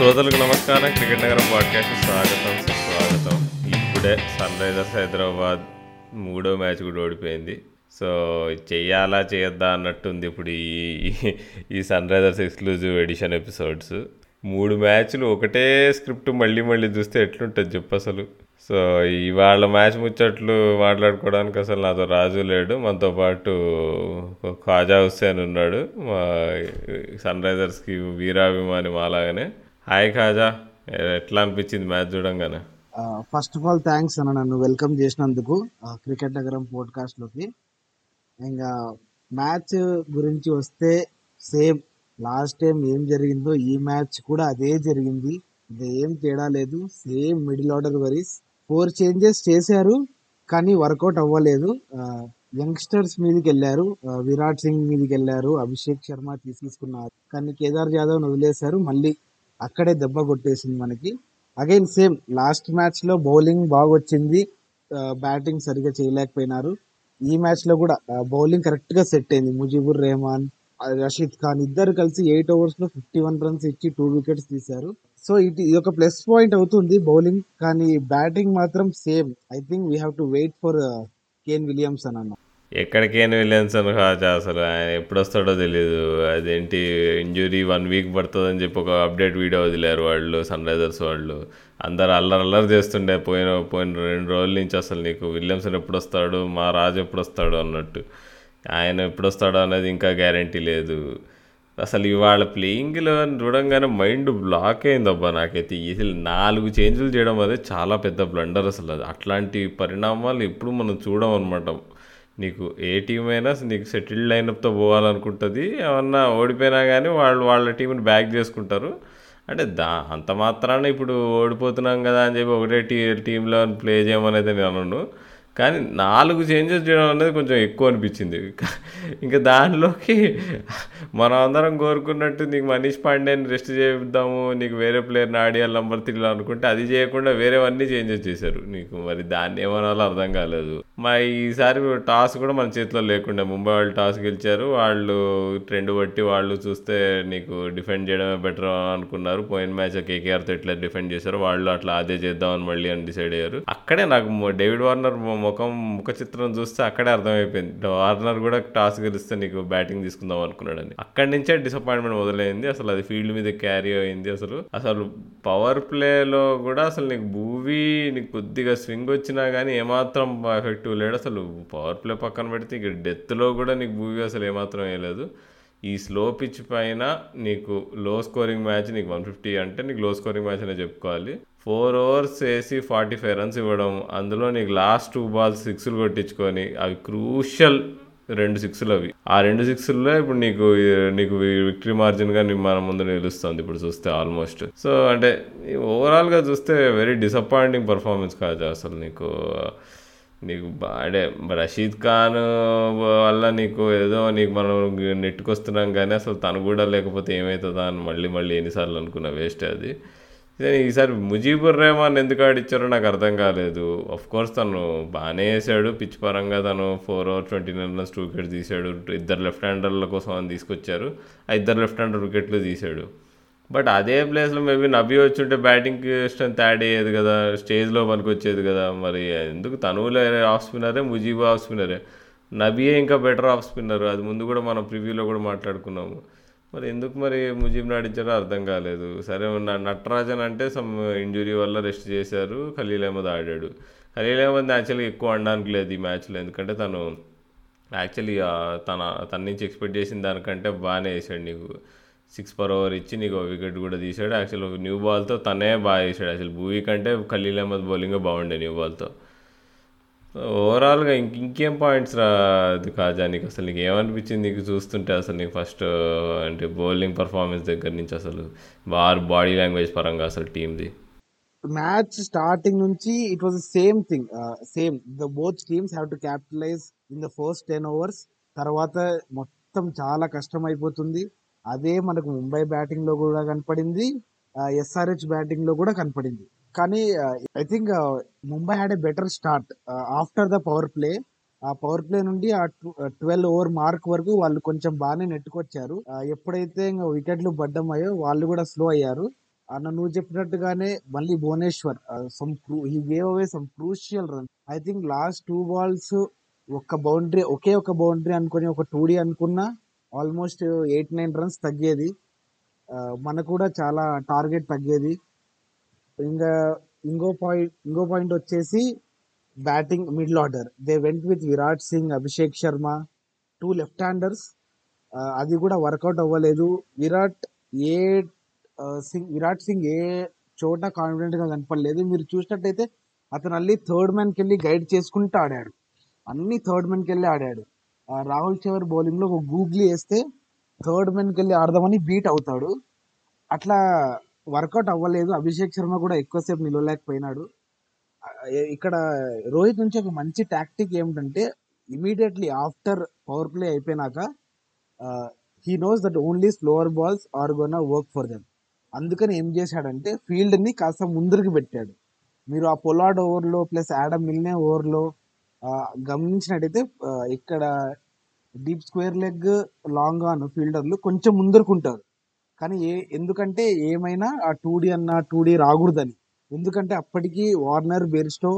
శ్రోతలకు నమస్కారం. క్రికెట్ నగరం పాడ్కాస్ట్ స్వాగతం, సుస్వాగతం. ఇప్పుడే సన్ రైజర్స్ హైదరాబాద్ మూడో మ్యాచ్ కూడా ఓడిపోయింది. సో చెయ్యాలా చేయొద్దా అన్నట్టుంది ఇప్పుడు ఈ Sunrisers exclusive edition episodes. మూడు మ్యాచ్లు ఒకటే స్క్రిప్ట్ మళ్ళీ మళ్ళీ చూస్తే ఎట్లుంటుంది చెప్పు అసలు. సో ఇవాళ మ్యాచ్ ముచ్చట్లు మాట్లాడుకోవడానికి అసలు నాతో రాజు లేడు, మనతో పాటు ఖాజా హుస్సేన్ ఉన్నాడు, మా సన్ రైజర్స్కి వీరాభిమాని మాలాగానే. హాయ్ ఖాజా, ఎట్లా అనిపించింది మ్యాచ్ చూడంగానే? ఫస్ట్ ఆఫ్ ఆల్ థ్యాంక్స్ అన్న నన్ను వెల్కమ్ చేసినందుకు క్రికెట్ నగరం పోడ్కాస్ట్లోకి. ఇంకా మ్యాచ్ గురించి వస్తే సేమ్ లాస్ట్ టైం ఏం జరిగిందో ఈ మ్యాచ్ కూడా అదే జరిగింది, ఏం తేడా లేదు. Same middle order worries 4 changes చేశారు కానీ వర్కౌట్ అవ్వలేదు. యంగ్స్టర్స్ మీదకి వెళ్ళారు, విరాట్ సింగ్ మీదకి వెళ్ళారు, అభిషేక్ శర్మ తీసుకున్నారు కానీ కేదార్ జాదవ్ వదిలేశారు, మళ్ళీ అక్కడే దెబ్బ కొట్టేసింది మనకి. అగైన్ సేమ్ లాస్ట్ మ్యాచ్ లో బౌలింగ్ బాగా వచ్చింది, బ్యాటింగ్ సరిగా చేయలేకపోయినారు. ఈ మ్యాచ్ లో కూడా బౌలింగ్ కరెక్ట్ గా సెట్ అయింది. ముజీబుర్ రెహమాన్, రషీద్ ఖాన్ ఇద్దరు కలిసి 8 overs లో 51 runs ఇచ్చి 2 wickets తీశారు. సో ఇది ఒక ప్లస్ పాయింట్ అవుతుంది బౌలింగ్, కానీ బ్యాటింగ్ మాత్రం same. I think we have to wait for Kane Williamson అన్న. ఎక్కడ కేన్ విలియమ్సన్ కాదు అసలు, ఆయన ఎప్పుడు వస్తాడో తెలీదు. అదేంటి ఇంజురీ 1 week పడుతుందని చెప్పి ఒక అప్డేట్ వీడియో వదిలేరు వాళ్ళు సన్ రైజర్స్ వాళ్ళు. అందరు అల్లరి చేస్తుండే పోయిన 2 రోజుల నుంచి అసలు నీకు విలియమ్సన్ ఎప్పుడు వస్తాడు, మా రాజు ఎప్పుడు వస్తాడు అన్నట్టు. ఆయన ఎప్పుడు వస్తాడో అనేది ఇంకా గ్యారంటీ లేదు అసలు. ఇవాళ ప్లేయింగ్ చూడంగానే మైండ్ బ్లాక్ అయింది అబ్బా నాకైతే. అసలు 4 చేంజ్లు చేయడం అదే చాలా పెద్ద బ్లండర్ అసలు. అది అట్లాంటి పరిణామాలు ఎప్పుడు మనం చూడం అనమాట. నీకు ఏ టీం అయినా నీకు సెటిల్డ్ లైనప్తో పోవాలనుకుంటుంది, ఏమన్నా ఓడిపోయినా కానీ వాళ్ళ టీంని బ్యాక్ చేసుకుంటారు. అంటే అంత మాత్రాన ఇప్పుడు ఓడిపోతున్నాం కదా అని చెప్పి ఒకటే టీంలో ప్లే చేయమనైతే నేను అనను, కానీ 4 చేంజెస్ చేయడం అనేది కొంచెం ఎక్కువ అనిపించింది. ఇంకా దానిలోకి మనం అందరం కోరుకున్నట్టు నీకు మనీష్ పాండేని రెస్ట్ చేద్దాము, నీకు వేరే ప్లేయర్ని ఆడియాలి నంబర్ 3 అనుకుంటే అది చేయకుండా వేరేవన్నీ చేంజెస్ చేశారు నీకు. మరి దాన్ని ఏమనాలో అర్థం కాలేదు. మరి ఈసారి టాస్ కూడా మన చేతిలో లేకుండా ముంబై వాళ్ళు టాస్ గెలిచారు. వాళ్ళు ట్రెండ్ బట్టి వాళ్ళు చూస్తే నీకు డిఫెండ్ చేయడమే బెటర్ అనుకున్నారు. పోయిన మ్యాచ్ కేకేఆర్తో ఇట్లా డిఫెండ్ చేశారు, వాళ్ళు అట్లా అదే చేద్దామని మళ్ళీ అని డిసైడ్ అయ్యారు. అక్కడే నాకు డేవిడ్ వార్నర్ ముఖ చిత్రం చూస్తే అక్కడే అర్థమైపోయింది వార్నర్ కూడా టాస్ గెలిస్తే నీకు బ్యాటింగ్ తీసుకుందాం అనుకున్నాడు అని. అక్కడి నుంచే డిసప్పాయింట్మెంట్ మొదలైంది అసలు. అది ఫీల్డ్ మీద క్యారీ అయింది అసలు. పవర్ ప్లేలో కూడా అసలు నీకు భూవి నీకు కొద్దిగా స్వింగ్ వచ్చినా కానీ ఏమాత్రం ఎఫెక్టివ్ లేడు అసలు. పవర్ ప్లే పక్కన పెడితే ఇక డెత్లో కూడా నీకు భూవి అసలు ఏమాత్రం వేయలేదు. ఈ స్లో పిచ్ పైన నీకు లో స్కోరింగ్ మ్యాచ్ నీకు 150 అంటే నీకు లో స్కోరింగ్ మ్యాచ్ అనే చెప్పుకోవాలి. 4 overs వేసి 45 runs ఇవ్వడం, అందులో నీకు లాస్ట్ 2 balls 6లు కొట్టించుకొని, అవి క్రూషియల్ 2 6లు. అవి ఆ 2 6ల్లో ఇప్పుడు నీకు విక్టరీ మార్జిన్గా మన ముందు నిలుస్తుంది ఇప్పుడు చూస్తే ఆల్మోస్ట్. సో అంటే ఓవరాల్గా చూస్తే వెరీ డిసప్పాయింటింగ్ పర్ఫార్మెన్స్ కాదు అసలు. నీకు అంటే రషీద్ ఖాన్ వల్ల నీకు ఏదో నీకు మనం నెట్టుకొస్తున్నాం కానీ అసలు తను కూడా లేకపోతే ఏమవుతుందా అని మళ్ళీ మళ్ళీ ఎన్నిసార్లు అనుకున్న వేస్ట్ అది. ఈసారి ముజీబుర్ రెహమాన్ ఎందుకు ఆడిచ్చారో నాకు అర్థం కాలేదు. అఫ్కోర్స్ తను బాగానే వేసాడు పిచ్ పరంగా, తను 4 overs 29 runs 2 wickets తీసాడు. 2 left-handers కోసం అని తీసుకొచ్చారు, 5 left-handed వికెట్లు తీసాడు. బట్ అదే ప్లేస్లో మేబీ నబీ వచ్చుంటే బ్యాటింగ్ స్ట్రెంత్ యాడ్ అయ్యేది కదా, స్టేజ్లో పనికి వచ్చేది కదా. మరి ఎందుకు తనువులో ఆఫ్ స్పిన్నరే, ముజీబు ఆఫ్ స్పిన్నరే, నబీయే ఇంకా బెటర్ ఆఫ్ స్పిన్నరు. అది ముందు కూడా మనం ప్రివ్యూలో కూడా మాట్లాడుకున్నాము. మరి ఎందుకు మరి ముజీబ్ని ఆడించారో అర్థం కాలేదు. సరే నటరాజన్ అంటే సమ్ ఇంజురీ వల్ల రెస్ట్ చేశారు, ఖలీల్ అహ్మద్ ఆడాడు. ఖలీల్ అహ్మద్ యాక్చువల్గా ఎక్కువ ఆడడానికి లేదు ఈ మ్యాచ్లో, ఎందుకంటే తను యాక్చువల్లీ తన నుంచి ఎక్స్పెక్ట్ చేసిన దానికంటే బాగానే వేసాడు. నీకు 6 per over ఇచ్చి నీకు వికెట్ కూడా తీసాడు. యాక్చువల్ ఒక న్యూ బాల్తో తనే బాగా వేసాడు. అసలు భూవి కంటే ఖలీల్ అహ్మద్ బౌలింగే బాగుండే న్యూ బాల్తో. ఓవరాల్గా ఇంకేం పాయింట్స్ రాదు కాజా నీకు? అసలు నీకు ఏమనిపించింది నీకు చూస్తుంటే అసలు నీకు ఫస్ట్ అంటే బౌలింగ్ పర్ఫార్మెన్స్ దగ్గర నుంచి అసలు బాడీ లాంగ్వేజ్ పరంగా అసలు టీమ్ది? మ్యాచ్ స్టార్టింగ్ నుంచి it was same thing, same the both teams have to capitalise in the first 10 overs. తర్వాత మొత్తం చాలా కష్టం అయిపోతుంది. అదే మనకు ముంబై బ్యాటింగ్లో కూడా కనపడింది, ఎస్ఆర్హెచ్ బ్యాటింగ్లో కూడా కనపడింది. కానీ I think Mumbai had a better start after the power play. ఆ పవర్ ప్లే నుండి ఆ 12 over మార్క్ వరకు వాళ్ళు కొంచెం బాగానే నెట్టుకొచ్చారు. ఎప్పుడైతే ఇంకా వికెట్లు పడ్డమయ్యో వాళ్ళు కూడా స్లో అయ్యారు. అన్న నువ్వు చెప్పినట్టుగానే మళ్ళీ Bhuvneshwar some crucial run. I think last 2 balls ఒకే ఒక బౌండరీ అనుకుని ఒక 2D అనుకున్నా ఆల్మోస్ట్ 8-9 runs తగ్గేది, మనకు కూడా చాలా టార్గెట్ తగ్గేది. ఇంకో పాయింట్ వచ్చేసి batting middle order. They went with Virat Singh, Abhishek Sharma, 2 left-handers. అది కూడా వర్కౌట్ అవ్వలేదు. విరాట్ సింగ్ ఏ చోట కాన్ఫిడెంట్గా కనపడలేదు. మీరు చూసినట్టయితే అతను అల్లి 3rd man కెళ్ళి గైడ్ చేసుకుంటూ ఆడాడు, అన్ని 3rd man కెళ్ళి ఆడాడు. రాహుల్ చహర్ బౌలింగ్లో ఒక గూగ్లీ వేస్తే 3rd man కెళ్ళి ఆడదామని బీట్ అవుతాడు, అట్లా వర్కౌట్ అవ్వలేదు. అభిషేక్ శర్మ కూడా ఎక్కువసేపు నిలవలేకపోయినాడు. ఇక్కడ రోహిత్ నుంచి ఒక మంచి టాక్టిక్ ఏమిటంటే, ఇమీడియట్లీ ఆఫ్టర్ పవర్ ప్లే అయిపోయినాక he knows that only slower balls are gonna work for them. అందుకని ఏం చేశాడంటే ఫీల్డ్ని కాస్త ముందరికి పెట్టాడు. మీరు ఆ పొలార్డ్ ఓవర్లో ప్లస్ యాడమ్ మిల్నే ఓవర్లో గమనించినట్టయితే ఇక్కడ deep square leg long on ఫీల్డర్లు కొంచెం ముందరుకుంటారు, కానీ ఎందుకంటే ఏమైనా ఆ 2D రాకూడదని. ఎందుకంటే అప్పటికి వార్నర్, బెయిర్స్టో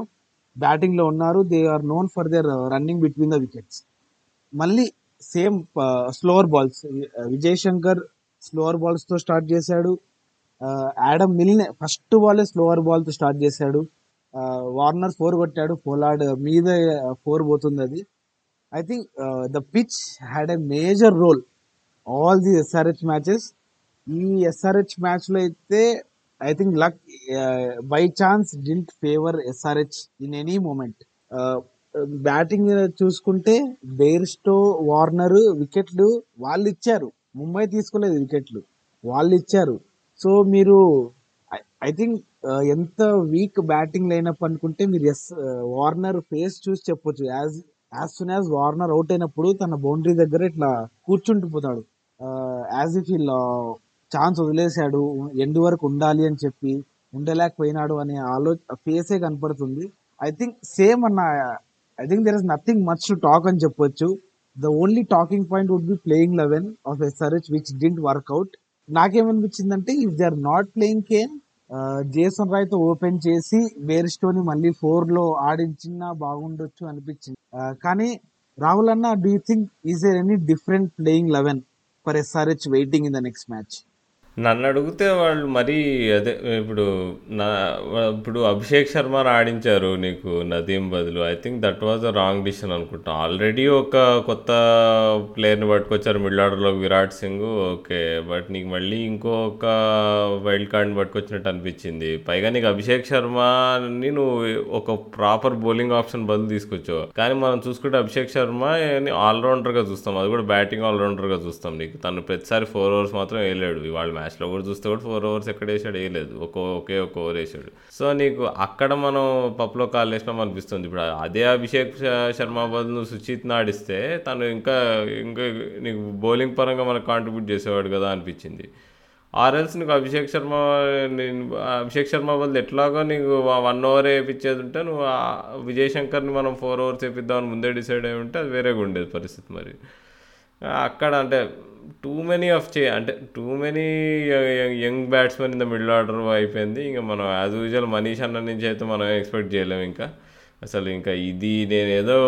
బ్యాటింగ్లో ఉన్నారు. They are known for their running between the wickets. మళ్ళీ same slower balls, Vijay Shankar slower బాల్స్తో స్టార్ట్ చేశాడు. Adam Milne first ball slower బాల్తో స్టార్ట్ చేశాడు. వార్నర్ 4 కొట్టాడు, పోలార్డ్ మీద 4 పోతుంది. అది I think the pitch had a major role all the SRH matches. ఈ SRH మ్యాచ్లో అయితే I think luck by chance didn't favour SRH in any moment. Batting చూసుకుంటే బెయిర్స్టో, వార్నర్ వికెట్లు వాళ్ళు ఇచ్చారు, ముంబై తీసుకోలేదు వికెట్లు, వాళ్ళు ఇచ్చారు. సో మీరు ఐ థింక్ ఎంత వీక్ బ్యాటింగ్ లైనప్ అనుకుంటే మీరు వార్నర్ ఫేస్ చూసి చెప్పొచ్చు. As soon as Warner out అయినప్పుడు తన బౌండరీ దగ్గర ఇట్లా కూర్చుంటుపోతాడు, యాజ్ ఇఫ్ ఇలా ఛాన్స్ వదిలేశాడు, ఎండ్ వరకు ఉండాలి అని చెప్పి ఉండలేకపోయినాడు అనే ఫేసే కనపడుతుంది. ఐ థింక్ సేమ్ అన్న, I think there is nothing much to talk అని చెప్పొచ్చు. The only talking point would be playing 11 of SRH which didn't work out. నాకేమనిపించిందంటే if they are not playing Kane, Jason Roy తో open చేసి బెయిర్స్టోని మళ్ళీ 4 ఆడించినా బాగుండొచ్చు అనిపించింది. కానీ రాహుల్ అన్న, do you think is there any different playing 11 for SRH waiting in the next match? నన్ను అడిగితే వాళ్ళు మరీ అదే ఇప్పుడు అభిషేక్ శర్మను ఆడించారు నీకు నదీం బదులు. I think that was a wrong decision అనుకుంటాను. ఆల్రెడీ ఒక కొత్త ప్లేయర్ని పట్టుకొచ్చారు మిడిల్ ఆర్డర్లో, విరాట్ సింగ్ ఓకే, బట్ నీకు మళ్ళీ ఇంకొక వైల్డ్ కార్డ్ని పట్టుకొచ్చినట్టు అనిపించింది. పైగా నీకు అభిషేక్ శర్మని నువ్వు ఒక ప్రాపర్ బౌలింగ్ ఆప్షన్ బదులు తీసుకొచ్చావు. కానీ మనం చూసుకుంటే అభిషేక్ శర్మని ఆల్రౌండర్గా చూస్తాం, అది కూడా బ్యాటింగ్ ఆల్రౌండర్గా చూస్తాం. నీకు తను ప్రతిసారి 4 overs మాత్రం వేయలేడు. ఇవాళ మ్యాచ్లో కూడా చూస్తే కూడా 4 overs ఎక్కడ వేసాడు, వేయలేదు, ఒకే ఓవర్ వేసాడు. సో నీకు అక్కడ మనం పప్పులో కాలు వేసినాం అనిపిస్తుంది. ఇప్పుడు అదే అభిషేక్ శర్మ బదులు నువ్వు సుచిత్ని ఆడిస్తే తను ఇంకా నీకు బౌలింగ్ పరంగా మనకు కాంట్రిబ్యూట్ చేసేవాడు కదా అనిపించింది. ఆర్ఎల్స్ నీకు అభిషేక్ శర్మ బదులు ఎట్లాగో నీకు 1 over వేయించేది ఉంటే నువ్వు విజయ్ శంకర్ని మనం 4 overs వేపిద్దామని ముందే డిసైడ్ అయి ఉంటే అది వేరేగా ఉండేది పరిస్థితి. మరి అక్కడ అంటే too many young batsmen in the middle order అయిపోయింది. ఇంకా మనం యాజ్ యూజువల్ మనీష్ అన్న నుంచి అయితే మనం ఎక్స్పెక్ట్ చేయలేము. ఇంకా ఇది నేనేదో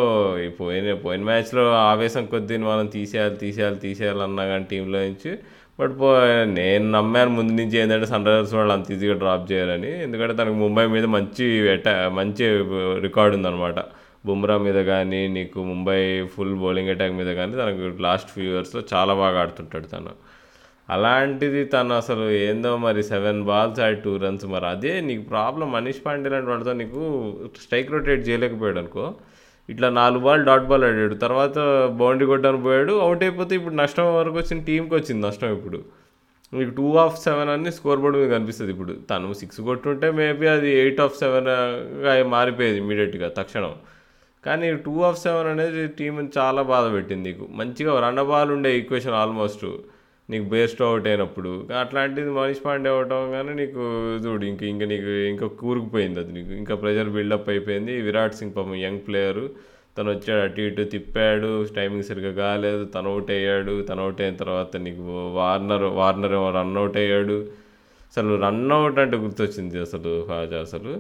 పోయిన మ్యాచ్లో ఆవేశం కొద్దీ మనం తీసేయాలన్నా కానీ టీంలో నుంచి, బట్ నేను నమ్మాను ముందు నుంచి ఏంటంటే సన్ రైజర్స్ వాళ్ళు అంత ఈజీగా డ్రాప్ చేయాలని. ఎందుకంటే తనకు ముంబై మీద మంచి రికార్డు ఉందన్నమాట. బుమ్రా మీద కానీ నీకు ముంబై ఫుల్ బౌలింగ్ అటాక్ మీద కానీ తనకు లాస్ట్ ఫ్యూ ఇయర్స్లో చాలా బాగా ఆడుతుంటాడు తను. అలాంటిది తను అసలు ఏందో మరి 7 balls at 2 runs. మరి అదే నీకు ప్రాబ్లం. మనీష్ పాండే లాంటి వాళ్ళతో నీకు స్ట్రైక్ రొటేట్ చేయలేకపోయాడు అనుకో, ఇట్లా 4 balls డాట్ బాల్ ఆడాడు, తర్వాత బౌండరీ కొట్టడానికి పోయాడు, అవుట్ అయిపోతే ఇప్పుడు నష్టం వరకు వచ్చిన టీంకి వచ్చింది నష్టం. ఇప్పుడు నీకు 2 off 7 అని స్కోర్ బోర్డు మీద కనిపిస్తుంది. ఇప్పుడు తను 6 కొట్టుంటే మేబీ అది 8 off 7గా మారిపోయేది ఇమీడియట్గా తక్షణం. కానీ 2 off 7 అనేది టీంని చాలా బాధ పెట్టింది. నీకు మంచిగా 2 balls ఉండే ఈక్వేషన్ ఆల్మోస్ట్ నీకు బెయిర్స్టో అవుట్ అయినప్పుడు. అట్లాంటిది మనీష్ పాండే అవటం కానీ నీకు చూడు ఇంకా నీకు ఇంకా కూరుకుపోయింది అది. నీకు ఇంకా ప్రెషర్ బిల్డప్ అయిపోయింది. విరాట్ సింగ్ పాపం యంగ్ ప్లేయరు, తను వచ్చాడు, అటు ఇటు తిప్పాడు, టైమింగ్ సరిగ్గా కాలేదు, తను అవుట్ అయ్యాడు. తను అవుట్ అయిన తర్వాత నీకు వార్నర్ ఏమో రన్ అవుట్ అయ్యాడు. అసలు రన్అట్ అంటే గుర్తొచ్చింది అసలు ఖాజా. అసలు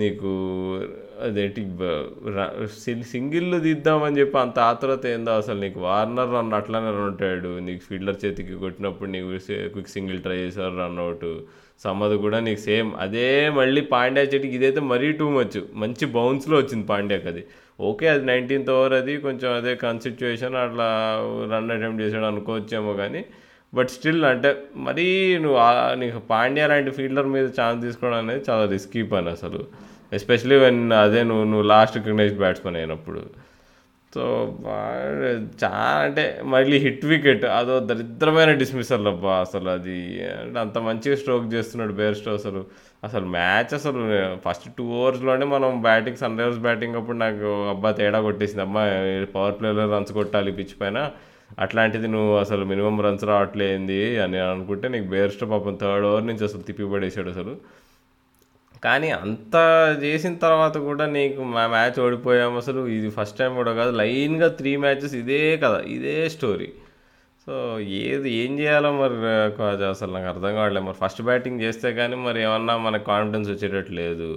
నీకు అదేంటి సింగిల్ తీద్దామని చెప్పి అంత ఆతురత ఏందో అసలు. నీకు వార్నర్ రన్ అట్లానే రన్ ఉంటాడు, నీకు ఫీల్డర్ చేతికి కొట్టినప్పుడు నీకు క్విక్ సింగిల్ ట్రై చేశారు రన్అట్. సమద్ కూడా నీకు సేమ్ అదే, మళ్ళీ పాండ్యా చేతికి ఇదైతే మరీ టూ మచ్, మంచి బౌన్స్లో వచ్చింది పాండ్యాకి అది. ఓకే అది 19th ఓవర్, అది కొంచెం అదే కాన్సిట్యుయేషన్ అట్లా రన్ అటెంప్ట్ చేసాడు అనుకోవచ్చేమో, కానీ బట్ స్టిల్ అంటే మరీ నువ్వు నీకు పాండ్యా లాంటి ఫీల్డర్ మీద ఛాన్స్ తీసుకోవడం అనేది చాలా రిస్కీ పని అసలు, ఎస్పెషలీ వెన్ అదే నువ్వు లాస్ట్ రికగ్నైజ్డ్ బ్యాట్స్మెన్ అయినప్పుడు. సో చాలా అంటే మళ్ళీ హిట్ వికెట్ అదో దరిద్రమైన డిస్మిసర్లు అబ్బా అసలు. అది అంటే అంత మంచిగా స్ట్రోక్ చేస్తున్నాడు బేర్స్టో అసలు. అసలు మ్యాచ్ అసలు ఫస్ట్ 2 overs మనం బ్యాటింగ్ సన్ రైజర్స్ బ్యాటింగ్ అప్పుడు నాకు అబ్బా తేడా కొట్టేసింది, అమ్మా పవర్ ప్లేలో రన్స్ కొట్టాలి పిచ్ పైన, అట్లాంటిది నువ్వు అసలు మినిమం రన్స్ రావట్లేంది అని అనుకుంటే నీకు బేర్స్టో పాపం 3rd over నుంచి అసలు తిప్పిపడేసాడు అసలు. కానీ అంత చేసిన తర్వాత కూడా నీకు మా మ్యాచ్ ఓడిపోయాము అసలు. ఇది ఫస్ట్ టైం కూడా కాదు, లైన్గా 3 matches ఇదే కదా, ఇదే స్టోరీ. సో ఏం చేయాలో మరి అసలు నాకు అర్థం కావట్లేదు. మరి ఫస్ట్ బ్యాటింగ్ చేస్తే కానీ మరి ఏమన్నా మనకు కాన్ఫిడెన్స్ వచ్చేటట్టు లేదు,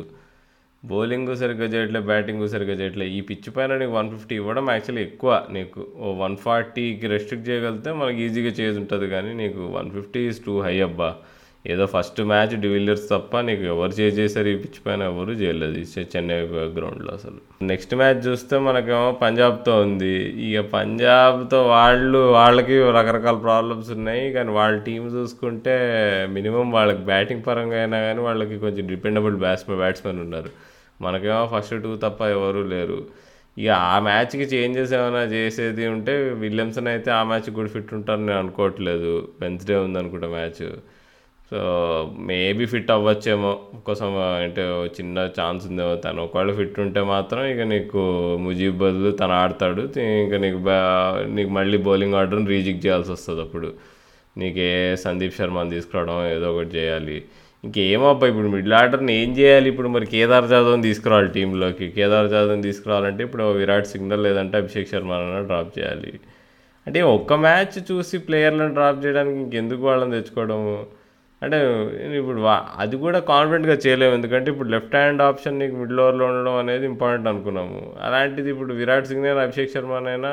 బౌలింగ్ సరిగ్గా చేయట్లేదు, బ్యాటింగ్ సరిగ్గా చేయట్లేదు. ఈ పిచ్ పైన నీకు 150 ఇవ్వడం యాక్చువల్లీ ఎక్కువ, నీకు 140కి రెస్ట్రిక్ట్ చేయగలిగితే మనకి ఈజీగా చేసి ఉంటుంది, కానీ నీకు 150 ఈజ్ టూ హై అబ్బా. ఏదో ఫస్ట్ మ్యాచ్ డివిలియర్స్ తప్ప నీకు ఎవరు చేసేసారు ఈ పిచ్ పైన ఎవరు చేయలేదు చెన్నై గ్రౌండ్లో అసలు. నెక్స్ట్ మ్యాచ్ చూస్తే మనకేమో పంజాబ్తో ఉంది. ఇక పంజాబ్తో వాళ్ళకి రకరకాల ప్రాబ్లమ్స్ ఉన్నాయి, కానీ వాళ్ళ టీం చూసుకుంటే మినిమం వాళ్ళకి బ్యాటింగ్ పరంగా అయినా కానీ వాళ్ళకి కొంచెం డిపెండబుల్ బ్యాట్స్మెన్ ఉన్నారు. మనకేమో ఫస్ట్ 2 తప్ప ఎవరు లేరు. ఇక ఆ మ్యాచ్కి చేంజెస్ ఏమైనా చేసేది ఉంటే విలియమ్సన్ అయితే ఆ మ్యాచ్కి కూడా ఫిట్ ఉంటారని నేను అనుకోవట్లేదు, వెన్స్డే ఉందనుకుంటా మ్యాచ్. సో మేబీ ఫిట్ అవ్వచ్చేమో కోసం అంటే చిన్న ఛాన్స్ ఉందేమో తను. ఒకవేళ ఫిట్ ఉంటే మాత్రం ఇక నీకు ముజీబ్ బదులు తను ఆడతాడు, ఇంకా నీకు నీకు మళ్ళీ బౌలింగ్ ఆర్డర్ని రీజిక్ చేయాల్సి వస్తుంది. అప్పుడు నీకే సందీప్ శర్మని తీసుకురావడం ఏదో ఒకటి చేయాలి. ఇంకేమో అబ్బాయి ఇప్పుడు మిడిల్ ఆర్డర్ని ఏం చేయాలి ఇప్పుడు? మరి కేదార్ జాదవ్ని తీసుకురావాలి టీంలోకి. కేదార్ జాదవ్ని తీసుకురావాలంటే ఇప్పుడు విరాట్ సింగ్ లేదంటే అభిషేక్ శర్మను డ్రాప్ చేయాలి. అంటే ఒక్క మ్యాచ్ చూసి ప్లేయర్లను డ్రాప్ చేయడానికి ఇంకెందుకు వాళ్ళని తెచ్చుకోవడము? అంటే ఇప్పుడు అది కూడా కాన్ఫిడెంట్గా చేయలేము, ఎందుకంటే ఇప్పుడు లెఫ్ట్ హ్యాండ్ ఆప్షన్ నీకు మిడిల్ ఓవర్లో ఉండడం అనేది ఇంపార్టెంట్ అనుకున్నాము. అలాంటిది ఇప్పుడు విరాట్ సింగ్ అయినా అభిషేక్ శర్మనైనా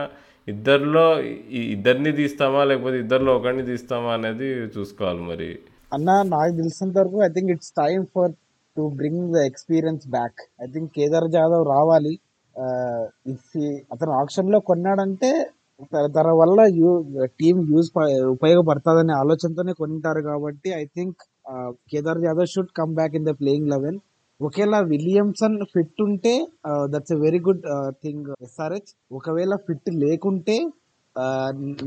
ఇద్దరిని తీస్తామా లేకపోతే ఇద్దరిలో ఒకరిని తీస్తామా అనేది చూసుకోవాలి మరి. అన్న నాకు తెలిసినంత వరకు I think it's time for to bring the experience back. I think Kedar Jadhav రావాలి. అతను ఆప్షన్లో కొన్నాడంటే తన వల్ల టీం ఉపయోగపడుతుందనే ఆలోచనతోనే కొనింటారు కాబట్టి I think Kedar Jadhav should come back in the playing 11. ఒకవేళ విలియమ్సన్ ఫిట్ ఉంటే that's a very good thing SRH. ఒకవేళ ఫిట్ లేకుంటే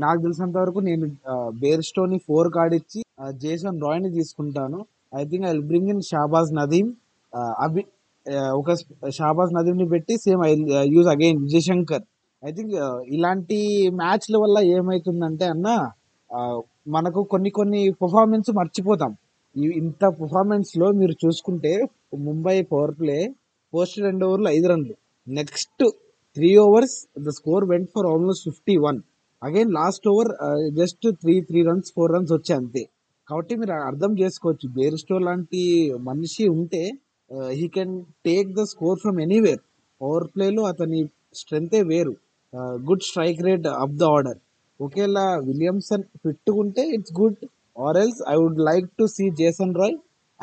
నాకు తెలిసినంత వరకు నేను బేర్స్టోని 4 కాడిచ్చి జేసన్ రాయ్ ని తీసుకుంటాను. I think I will bring in Shahbaz Nadeem. ఒక షాబాజ్ నదీమ్ ని పెట్టి same I use again Vijay Shankar. I think ఇలాంటి మ్యాచ్ల వల్ల ఏమవుతుందంటే అన్న మనకు కొన్ని పర్ఫార్మెన్స్ మర్చిపోతాం. ఇంత పర్ఫార్మెన్స్ లో మీరు చూసుకుంటే Mumbai power play post 2 overs 5 runs. Next 3 overs the score went for almost 51. Again last over just 3 runs 4 runs వచ్చాయి అంతే. కాబట్టి మీరు అర్థం చేసుకోవచ్చు బేర్స్టో లాంటి మనిషి ఉంటే he can take the score from anywhere. Power ప్లేలో అతని స్ట్రెంతే వేరు, good strike rate up the order. ఒకవేళ విలియమ్సన్ ఫిట్ ఉంటే it's good, or else I would like to see Jason Roy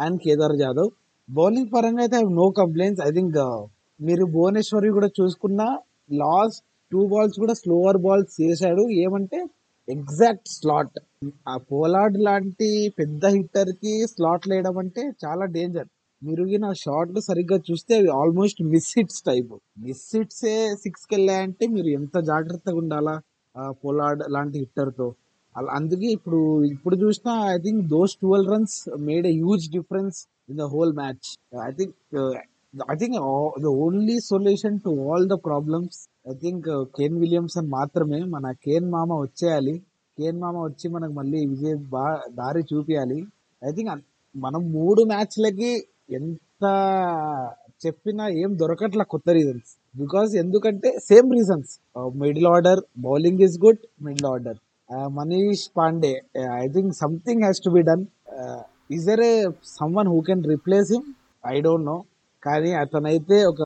and Kedar Jadhav. Bowling పరంగా అయితే I have no complaints. I think మీరు భువనేశ్వరి కూడా చూసుకున్న లాస్ట్ 2 balls కూడా స్లోవర్ బాల్స్ చేశాడు. ఏమంటే ఎగ్జాక్ట్ స్లాట్, ఆ పోలార్డ్ లాంటి పెద్ద హిట్టర్ కి స్లాట్ లేయడం అంటే చాలా డేంజర్. మిరిగిన షాట్లు సరిగ్గా చూస్తే అవి almost miss hits type. Miss hits 6కి వెళ్ళాయంటే మీరు ఎంత జాగ్రత్తగా ఉండాలా పోలార్డ్ లాంటి హిట్టర్తో. అందుకే ఇప్పుడు చూసినా I think those 12 runs made a huge difference in the whole match. I think the only solution to all the problems I think Kane Williamson మాత్రమే. మన కేన్ మామ వచ్చేయాలి, కేన్ మామ వచ్చి మనకు మళ్ళీ విజయ్ దారి చూపించాలి. ఐ థింక్ మనం 3 matches ఎంత చెప్పినా ఏం దొరకట్లా కొత్త రీజన్స్, బికాస్ ఎందుకంటే same reasons. Middle order bowling is good, middle order Manish Pandey I think something has to be done. Is there a someone who can replace him? I don't know. కానీ అతనైతే ఒక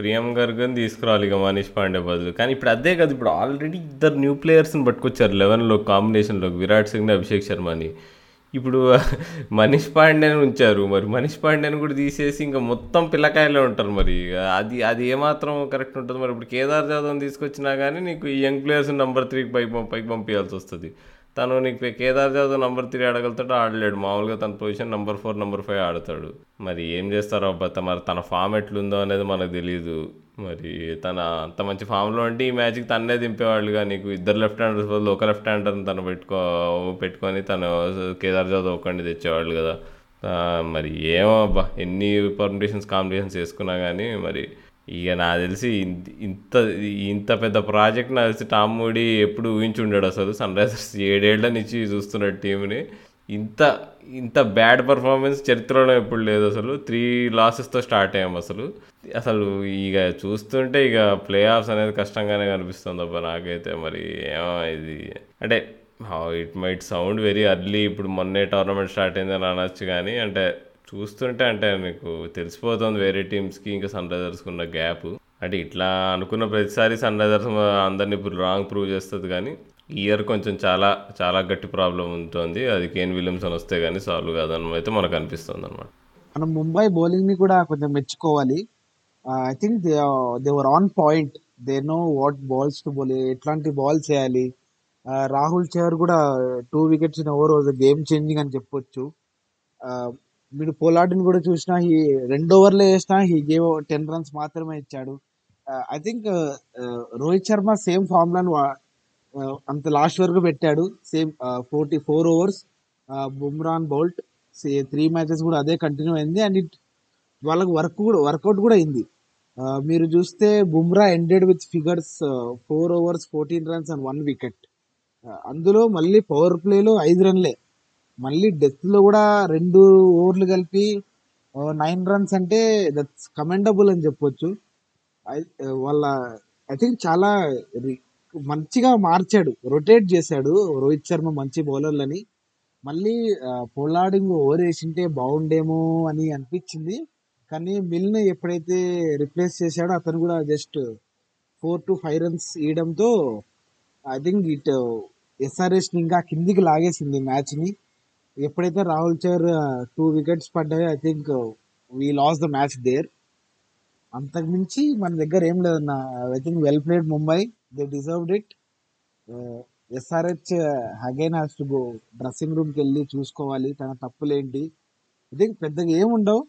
ప్రియం గర్గ్ అని తీసుకురావాలి ఇక మనీష్ పాండే బదులు. కానీ ఇప్పుడు అదే కదా, ఇప్పుడు ఆల్రెడీ ఇద్దరు న్యూ ప్లేయర్స్ని పట్టుకొచ్చారు 11లో కాంబినేషన్లో, విరాట్ సింగ్ని అభిషేక్ శర్మని. ఇప్పుడు మనీష్ పాండేని ఉంచారు, మరి మనీష్ పాండేని కూడా తీసేసి ఇంకా మొత్తం పిల్లకాయలే ఉంటారు. మరి అది ఏమాత్రం కరెక్ట్ ఉంటుంది? మరి ఇప్పుడు కేదార్ జాదవ్ని తీసుకొచ్చినా కానీ నీకు ఈ యంగ్ ప్లేయర్స్ నెంబర్ 3కి పైకి పంపించాల్సి వస్తుంది. తను నీకు కేదార్ జాదవ్ నెంబర్ 3 ఆడగలుగుతాడు, ఆడలేడు. మామూలుగా తన పొజిషన్ నెంబర్ 4, నెంబర్ 5 ఆడతాడు. మరి ఏం చేస్తారో అబ్బా, మరి తన ఫామ్ ఎట్లుందో అనేది మనకు తెలియదు. మరి తన అంత మంచి ఫామ్లో అంటే ఈ మ్యాచ్కి తన్నే దింపేవాళ్ళుగా. నీకు ఇద్దరు లెఫ్ట్ హ్యాండర్స్ బదులు ఒక లెఫ్ట్ హ్యాండర్ని తను పెట్టుకొని తను కేదార్ జాదవ్ ఒక్కడిని తెచ్చేవాళ్ళు కదా. మరి ఏమో అబ్బా, ఎన్ని కాంపిటీషన్స్ చేసుకున్నా కానీ మరి ఇక నాకు తెలిసి ఇంత పెద్ద ప్రాజెక్ట్ నాకు తెలిసి టామ్ మూడీ ఎప్పుడు ఊహించి ఉండడు అసలు. సన్ రైజర్స్ 7 ఏళ్ల నుంచి చూస్తున్న టీంని ఇంత బ్యాడ్ పర్ఫార్మెన్స్ చరిత్రలో ఎప్పుడు లేదు అసలు. 3 లాసెస్తో స్టార్ట్ అయ్యాం అసలు ఇక చూస్తుంటే ఇక ప్లే ఆఫ్స్ అనేది కష్టంగానే కనిపిస్తుంది అబ్బా నాకైతే. మరి ఏమో ఇది అంటే it might sound very early, ఇప్పుడు మొన్నే టోర్నమెంట్ స్టార్ట్ అయిందని అనొచ్చు, కానీ అంటే చూస్తుంటే అంటే మీకు తెలిసిపోతుంది వేరే టీమ్స్కి ఇంకా సన్ రైజర్స్కి ఉన్న గ్యాప్. అంటే ఇట్లా అనుకున్న ప్రతిసారి సన్ రైజర్స్ అందరినీ ఇప్పుడు రాంగ్ ప్రూవ్ చేస్తుంది, కానీ ఈ ఇయర్ కొంచెం చాలా చాలా గట్టి ప్రాబ్లం ఉంటుంది. అది కేన్ విలియమ్సన్ వస్తే కానీ సాల్వ్ కాదని అయితే మనకు అనిపిస్తుంది అనమాట. మనం ముంబై బౌలింగ్ని కూడా కొంచెం మెచ్చుకోవాలి. I think they were on point, they know what balls to bowl, ఎట్లాంటి బాల్స్ వేయాలి. రాహుల్ చహర్ కూడా 2 wickets in over was game changing అని చెప్పొచ్చు. వీడు పోలార్డ్ని కూడా చూసినా, ఈ 2 ఓవర్లో వేసినా హీ గేవ్ 10 రన్స్ మాత్రమే ఇచ్చాడు. I think Rohit Sharma same ఫామ్లను అంత లాస్ట్ వరకు పెట్టాడు, సేమ్ 44 ఓవర్స్ బుమ్రాన్ బౌల్ట్ 3 మ్యాచెస్ కూడా అదే కంటిన్యూ అయింది. అండ్ వాళ్ళకి వర్కౌట్ కూడా అయింది. మీరు చూస్తే Bumrah ended with figures 4 overs 14 runs and 1 wicket. అందులో మళ్ళీ పవర్ ప్లేలో 5 రన్లే, మళ్ళీ డెత్లో కూడా 2 ఓవర్లు కలిపి 9 రన్స్ అంటే దట్స్ కమెండబుల్ అని చెప్పొచ్చు. వాళ్ళ ఐ థింక్ చాలా మంచిగా మార్చాడు, రొటేట్ చేశాడు రోహిత్ శర్మ మంచి బౌలర్లని. మళ్ళీ పోలార్డింగ్ ఓవర్ వేసింటే బాగుండేమో అని అనిపించింది, కానీ మిల్ని ఎప్పుడైతే రిప్లేస్ చేశాడో అతను కూడా జస్ట్ 4 to 5 రన్స్ ఇవ్వడంతో ఐ థింక్ ఇట్ ఎస్ఆర్ఎస్ని ఇంకా కిందికి లాగేసింది మ్యాచ్ని. ఎప్పుడైతే రాహుల్ చహర్ 2 వికెట్స్ పడ్డాయో I think we lost the match there. అంతకు మించి మన దగ్గర ఏం లేదన్న. I think well played Mumbai, they deserved it. SRH again has to go, dressing రూమ్కి వెళ్ళి చూసుకోవాలి తన తప్పులేంటి. ఐ థింక్ పెద్దగా ఏముండవు,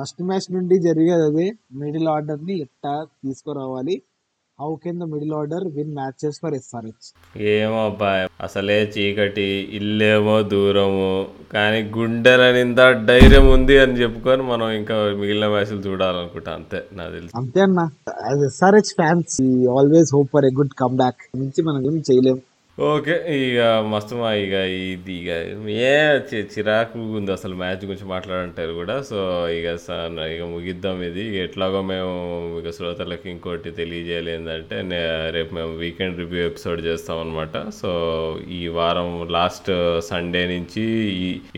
ఫస్ట్ మ్యాచ్ నుండి జరిగేది అదే, మిడిల్ ఆర్డర్ని ఎట్టా తీసుకురావాలి. How can the middle order win matches for SRH? ఏమో అబ్బాయి, అసలే చీకటి, ఇల్లేమో దూరము, కానీ గుండెలని ఇంత ధైర్యం ఉంది అని చెప్పుకొని మనం ఇంకా మిగిలిన మ్యాచ్లు చూడాలనుకుంటా. అంతే నాకు తెలుసు, అంతే అన్న. As SRH fans we always hope for a good comeback, నుంచి మనం ఏం చేయలేము. ఓకే, ఇక మస్తు ఇక ఏ చిరాకు ఉంది అసలు మ్యాచ్ గురించి మాట్లాడంటారు కూడా. సో ఇక ముగిద్దాం ఇది. ఎట్లాగో మేము ఇక శ్రోతలకు ఇంకోటి తెలియజేయాలి ఏంటంటే, రేపు మేము వీకెండ్ రివ్యూ ఎపిసోడ్ చేస్తాం అనమాట. సో ఈ వారం లాస్ట్ సండే నుంచి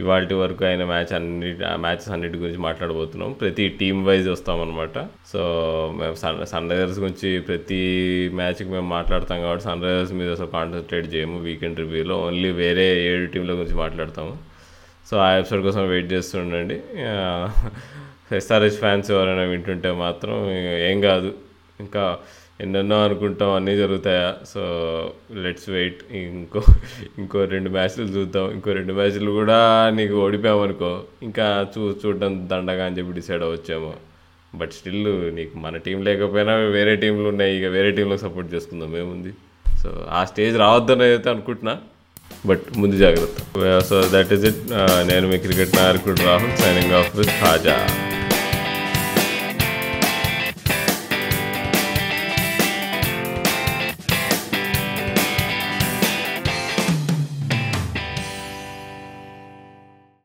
ఇవాళ వరకు అయిన మ్యాచెస్ అన్నిటి గురించి మాట్లాడబోతున్నాం. ప్రతి టీమ్ వైజ్ వస్తామన్నమాట. సో మేము సన్ రైజర్స్ గురించి ప్రతి మ్యాచ్కి మేము మాట్లాడతాం కాబట్టి సన్ రైజర్స్ మీద అసలు కాన్సన్ట్రేట్ చేయము వీకెండ్ రివ్యూలో. ఓన్లీ వేరే 7 టీంల గురించి మాట్లాడతాము. సో ఆ ఎపిసోడ్ కోసం వెయిట్ చేస్తుండండి. ఎస్ఆర్హెచ్ ఫ్యాన్స్ ఎవరైనా వింటుంటే మాత్రం ఏం కాదు, ఇంకా ఎన్నెన్నో అనుకుంటాం, అన్నీ జరుగుతాయా. So let's wait. ఇంకో 2 మ్యాచ్లు చూద్దాం. ఇంకో 2 మ్యాచ్లు కూడా నీకు ఓడిపోయామనుకో ఇంకా చూడడం దండగా అని చెప్పి డిసైడ్ అవ్వచ్చేమో. బట్ స్టిల్ నీకు మన టీం లేకపోయినా వేరే టీంలు ఉన్నాయి, ఇక వేరే టీంలకు సపోర్ట్ చేసుకుందాం ఏముంది. సో ఆ స్టేజ్ రావద్దని అయితే అనుకుంటున్నా, బట్ ముందు జాగ్రత్త. So that is it. నేను మీ క్రికెట్ నాయకుడు Rahul, signing off with Khaja.